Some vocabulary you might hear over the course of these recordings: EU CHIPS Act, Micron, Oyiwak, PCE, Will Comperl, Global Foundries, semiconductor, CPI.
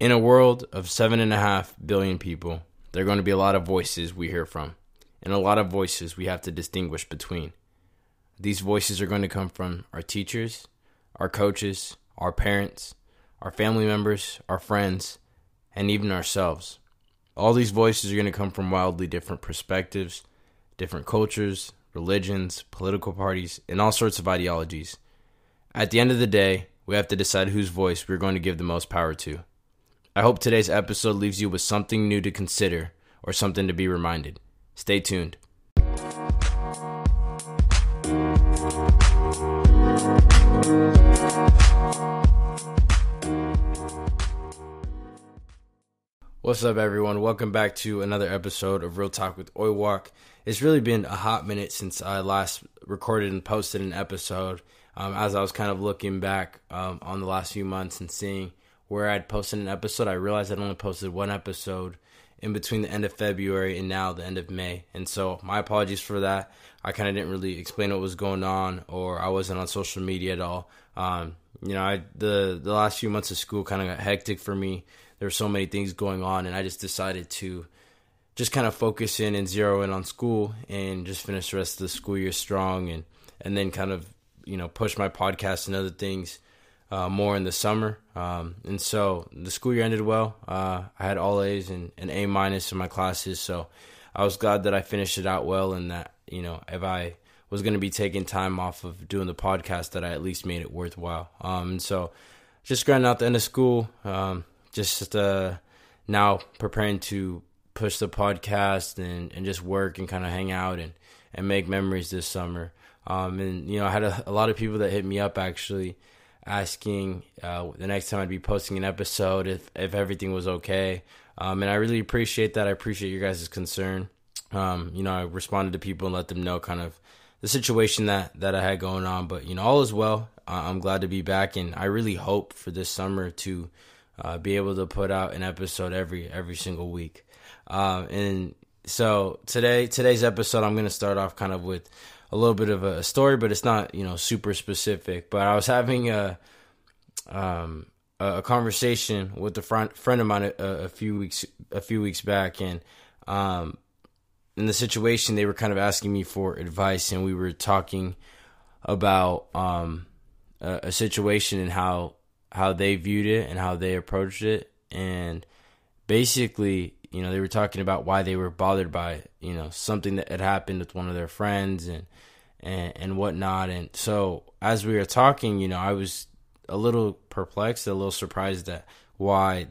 In a world of 7.5 billion people, there are going to be a lot of voices we hear from, and a lot of voices we have to distinguish between. These voices are going to come from our teachers, our coaches, our parents, our family members, our friends, and even ourselves. All these voices are going to come from wildly different perspectives, different cultures, religions, political parties, and all sorts of ideologies. At the end of the day, we have to decide whose voice we're going to give the most power to. I hope today's episode leaves you with something new to consider or something to be reminded. Stay tuned. What's up, everyone? Welcome back to another episode of Real Talk with Oyiwak. It's really been a hot minute since I last recorded and posted an episode. As I was kind of looking back on the last few months and seeing where I'd posted an episode, I realized I'd only posted one episode in between the end of February and now the end of May. And so my apologies for that. I kind of didn't really explain what was going on, or I wasn't on social media at all. The last few months of school kind of got hectic for me. There were so many things going on, and I just decided to just kind of focus in and zero in on school and just finish the rest of the school year strong, and then kind of, push my podcast and other things more in the summer. And so the school year ended well. I had all A's and an A- in my classes. So I was glad that I finished it out well, and that, if I was going to be taking time off of doing the podcast, that I at least made it worthwhile. And so just grinding out the end of school, now preparing to push the podcast and just work and kind of hang out and make memories this summer. I had a lot of people that hit me up actually, asking the next time I'd be posting an episode if everything was okay. And I really appreciate that. I appreciate your guys' concern. I responded to people and let them know kind of the situation that I had going on. But, all is well. I'm glad to be back. And I really hope for this summer to be able to put out an episode every single week. And so today's episode, I'm going to start off kind of with a little bit of a story, but it's not, super specific. But I was having a conversation with a friend of mine a few weeks back, and in the situation, they were kind of asking me for advice, and we were talking about a situation and how they viewed it and how they approached it, and basically, they were talking about why they were bothered by, something that had happened with one of their friends and whatnot. And so as we were talking, I was a little perplexed, a little surprised at why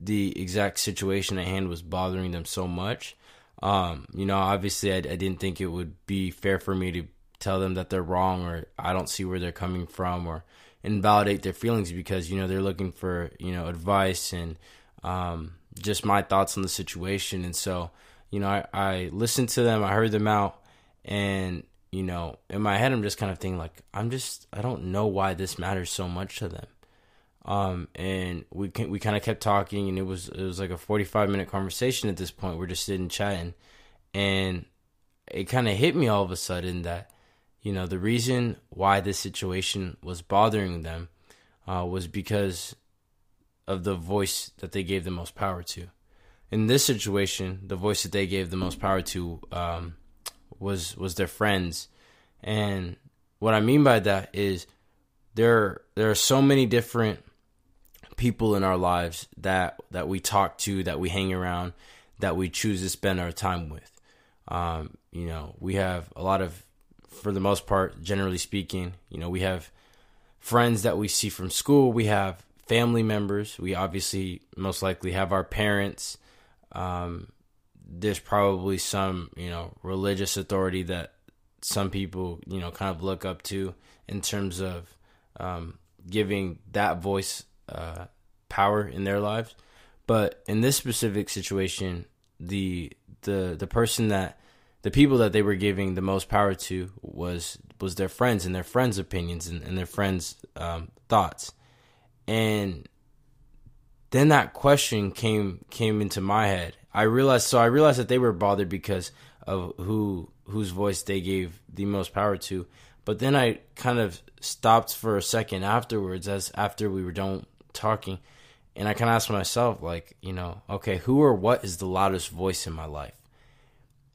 the exact situation at hand was bothering them so much. Obviously I didn't think it would be fair for me to tell them that they're wrong, or I don't see where they're coming from, or invalidate their feelings because, they're looking for, advice and, just my thoughts on the situation. And so, I listened to them, I heard them out, and, in my head, I'm just kind of thinking like, I don't know why this matters so much to them. And we kind of kept talking, and it was like a 45-minute conversation at this point. We're just sitting chatting, and it kind of hit me all of a sudden that, the reason why this situation was bothering them, was because of the voice that they gave the most power to. In this situation, the voice that they gave the most power to was their friends. And what I mean by that is there are so many different people in our lives that we talk to, that we hang around, that we choose to spend our time with. We have a lot of, for the most part, generally speaking, we have friends that we see from school. We have family members. We obviously most likely have our parents. There's probably some, religious authority that some people, kind of look up to in terms of giving that voice power in their lives. But in this specific situation, the people that they were giving the most power to was their friends and their friends' opinions and their friends' thoughts. And then that question came into my head. I realized that they were bothered because of whose voice they gave the most power to. But then I kind of stopped for a second after we were done talking, And I can ask myself, like, you know, okay, who or what is the loudest voice in my life?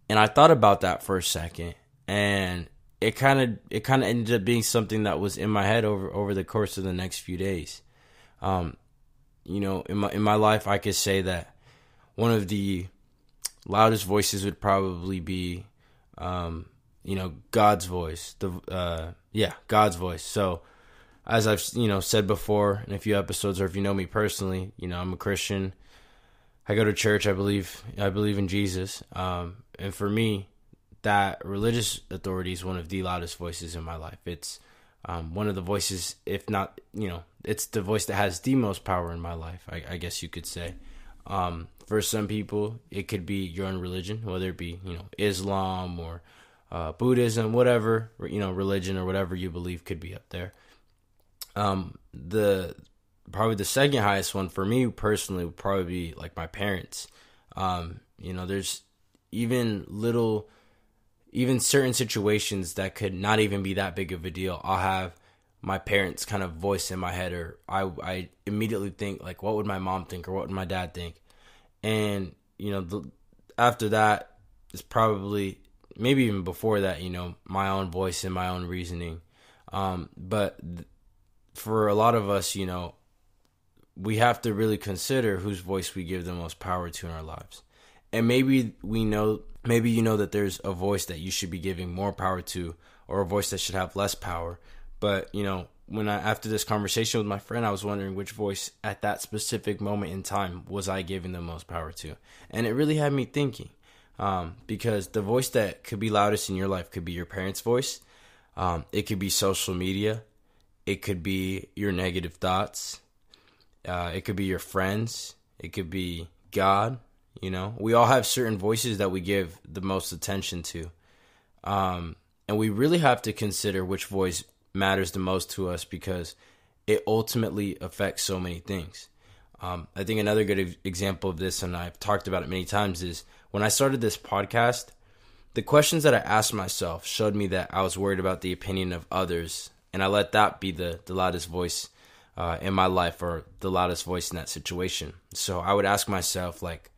And I thought about that for a second, and it kind of ended up being something that was in my head over the course of the next few days. You know, in my life, I could say that one of the loudest voices would probably be, you know, God's voice. God's voice. So, as I've, you know, said before in a few episodes, or if you know me personally, you know, I'm a Christian. I go to church. I believe in Jesus. And for me, that religious authority is one of the loudest voices in my life. It's one of the voices, if not, you know, it's the voice that has the most power in my life, I guess you could say. For some people, it could be your own religion, whether it be, you know, Islam or Buddhism, whatever, you know, religion or whatever you believe could be up there. Probably the second highest one for me personally would probably be like my parents. You know, there's even certain situations that could not even be that big of a deal. I'll have my parents' kind of voice in my head, or I immediately think like, what would my mom think, or what would my dad think? And, you know, after that, it's probably, maybe even before that, you know, my own voice and my own reasoning. But for a lot of us, you know, we have to really consider whose voice we give the most power to in our lives. And maybe you know that there's a voice that you should be giving more power to, or a voice that should have less power. But, you know, after this conversation with my friend, I was wondering which voice at that specific moment in time was I giving the most power to. And it really had me thinking, because the voice that could be loudest in your life could be your parents' voice. It could be social media. It could be your negative thoughts. It could be your friends. It could be God. You know, we all have certain voices that we give the most attention to. And we really have to consider which voice matters the most to us, because it ultimately affects so many things. I think another good example of this, and I've talked about it many times, is when I started this podcast, the questions that I asked myself showed me that I was worried about the opinion of others. And I let that be the loudest voice in my life, or the loudest voice in that situation. So I would ask myself, like,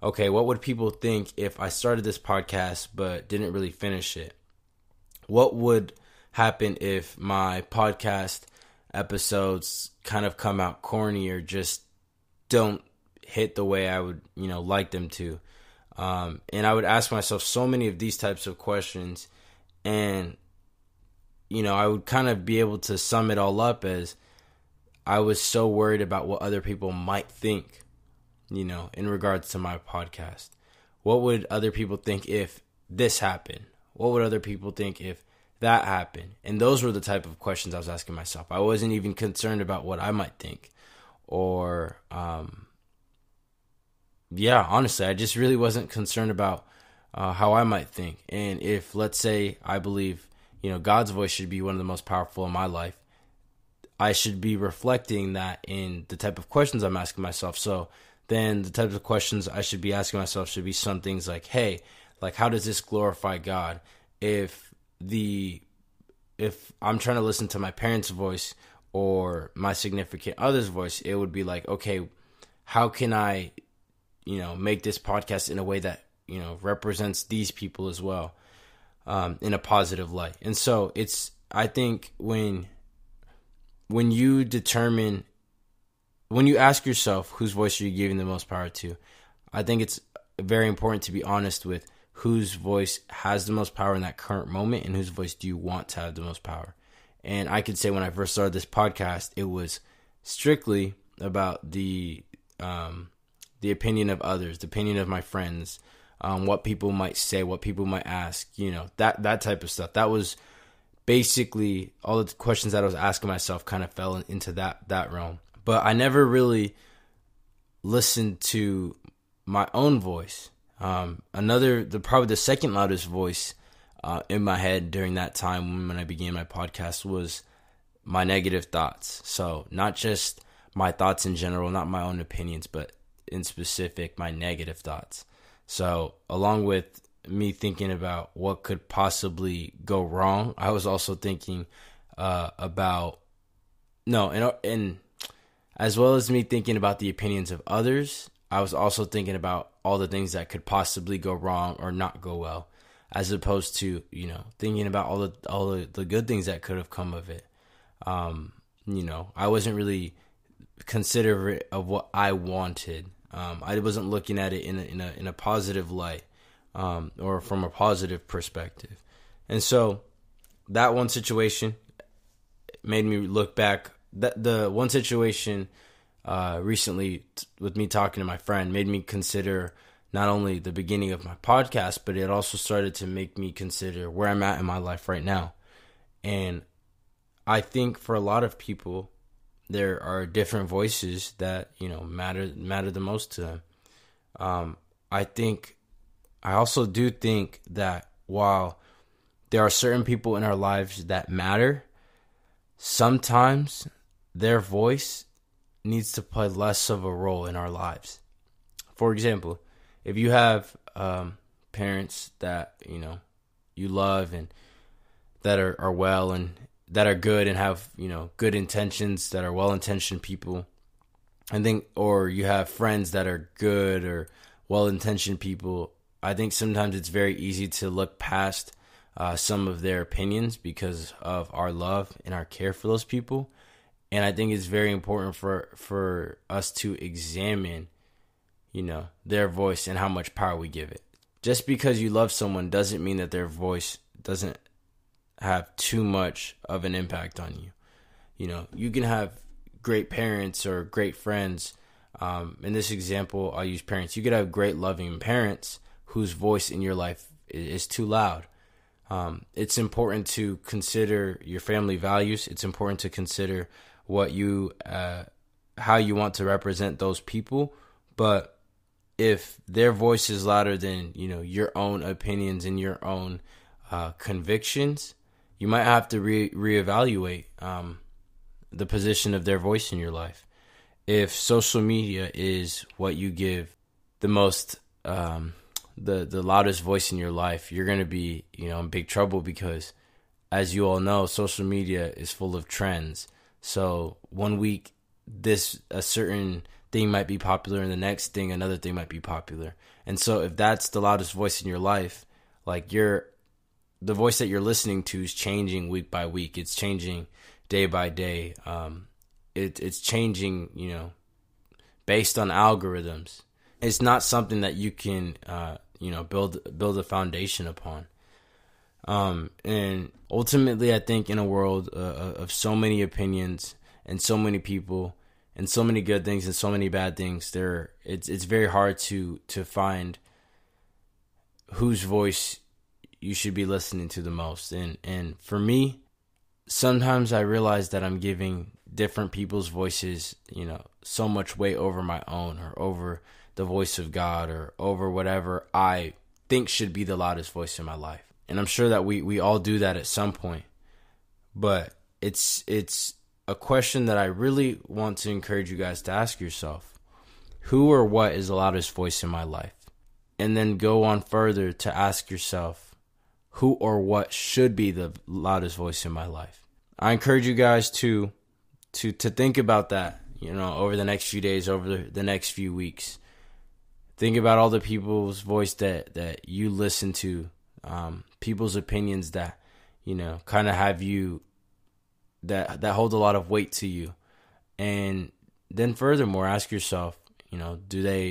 okay, what would people think if I started this podcast but didn't really finish it? What would happen if my podcast episodes kind of come out corny, or just don't hit the way I would, you know, like them to? And I would ask myself so many of these types of questions, and you know, I would kind of be able to sum it all up as I was so worried about what other people might think, you know, in regards to my podcast. What would other people think if this happened? What would other people think if that happened? And those were the type of questions I was asking myself. I wasn't even concerned about what I might think, or, honestly, I just really wasn't concerned about how I might think. And if, let's say, I believe, you know, God's voice should be one of the most powerful in my life, I should be reflecting that in the type of questions I'm asking myself. So then the types of questions I should be asking myself should be some things like, hey, like, how does this glorify God? If I'm trying to listen to my parents' voice or my significant other's voice, it would be like, okay, how can I, you know, make this podcast in a way that, you know, represents these people as well? In a positive light. And so I think when you determine, when you ask yourself whose voice are you giving the most power to, I think it's very important to be honest with whose voice has the most power in that current moment, and whose voice do you want to have the most power. And I could say when I first started this podcast, it was strictly about the opinion of others, the opinion of my friends, what people might say, what people might ask, you know, that type of stuff. That was basically all the questions that I was asking myself kind of fell into that realm. But I never really listened to my own voice. Probably the second loudest voice in my head during that time when I began my podcast was my negative thoughts. So not just my thoughts in general, not my own opinions, but in specific, my negative thoughts. So along with me thinking about what could possibly go wrong, I was also thinking about, no, and As well as me thinking about the opinions of others, I was also thinking about all the things that could possibly go wrong or not go well, as opposed to, you know, thinking about all the good things that could have come of it. You know, I wasn't really considerate of what I wanted. I wasn't looking at it in a positive light, or from a positive perspective. And so that one situation made me look back. The one situation recently with me talking to my friend made me consider not only the beginning of my podcast, but it also started to make me consider where I'm at in my life right now. And I think for a lot of people, there are different voices that, you know, matter the most to them. I also do think that while there are certain people in our lives that matter, sometimes their voice needs to play less of a role in our lives. For example, if you have parents that, you know, you love and that are well and that are good and have, you know, good intentions, that are well-intentioned people, I think, or you have friends that are good or well-intentioned people, I think sometimes it's very easy to look past some of their opinions because of our love and our care for those people. And I think it's very important for us to examine, you know, their voice and how much power we give it. Just because you love someone doesn't mean that their voice doesn't have too much of an impact on you. You know, you can have great parents or great friends. In this example, I'll use parents. You could have great loving parents whose voice in your life is too loud. It's important to consider your family values. It's important to consider what you, how you want to represent those people. But if their voice is louder than, you know, your own opinions and your own convictions, you might have to reevaluate the position of their voice in your life. If social media is what you give the most, the loudest voice in your life, you're going to be, you know, in big trouble because, as you all know, social media is full of trends. So one week, a certain thing might be popular, and the next thing, another thing might be popular. And so if that's the loudest voice in your life, like the voice that you're listening to is changing week by week. It's changing day by day. It's changing, you know, based on algorithms. It's not something that you can, you know, build a foundation upon. And ultimately, I think in a world of so many opinions and so many people and so many good things and so many bad things, it's very hard to find whose voice you should be listening to the most. And for me, sometimes I realize that I'm giving different people's voices, you know, so much weight over my own or over the voice of God or over whatever I think should be the loudest voice in my life. And I'm sure that we all do that at some point. But it's a question that I really want to encourage you guys to ask yourself. Who or what is the loudest voice in my life? And then go on further to ask yourself, who or what should be the loudest voice in my life? I encourage you guys to think about that, you know, over the next few days, over the next few weeks. Think about all the people's voice that you listen to, people's opinions that, you know, kind of have you, that hold a lot of weight to you. And then furthermore, ask yourself, you know,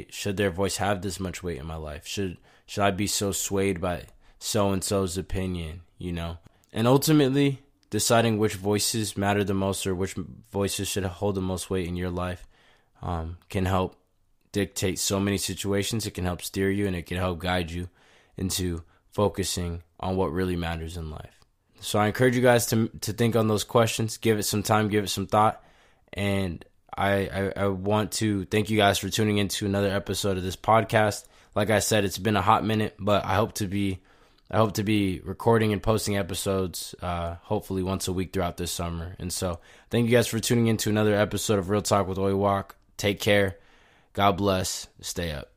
should their voice have this much weight in my life? Should I be so swayed by so-and-so's opinion, you know? And ultimately, deciding which voices matter the most or which voices should hold the most weight in your life can help dictate so many situations. It can help steer you, and it can help guide you into focusing on what really matters in life. So I encourage you guys to think on those questions. Give it some time, give it some thought. And I want to thank you guys for tuning into another episode of this podcast. Like I said, it's been a hot minute, but I hope to be recording and posting episodes hopefully once a week throughout this summer. And so thank you guys for tuning in to another episode of Real Talk with Oyiwak. Take care. God bless. Stay up.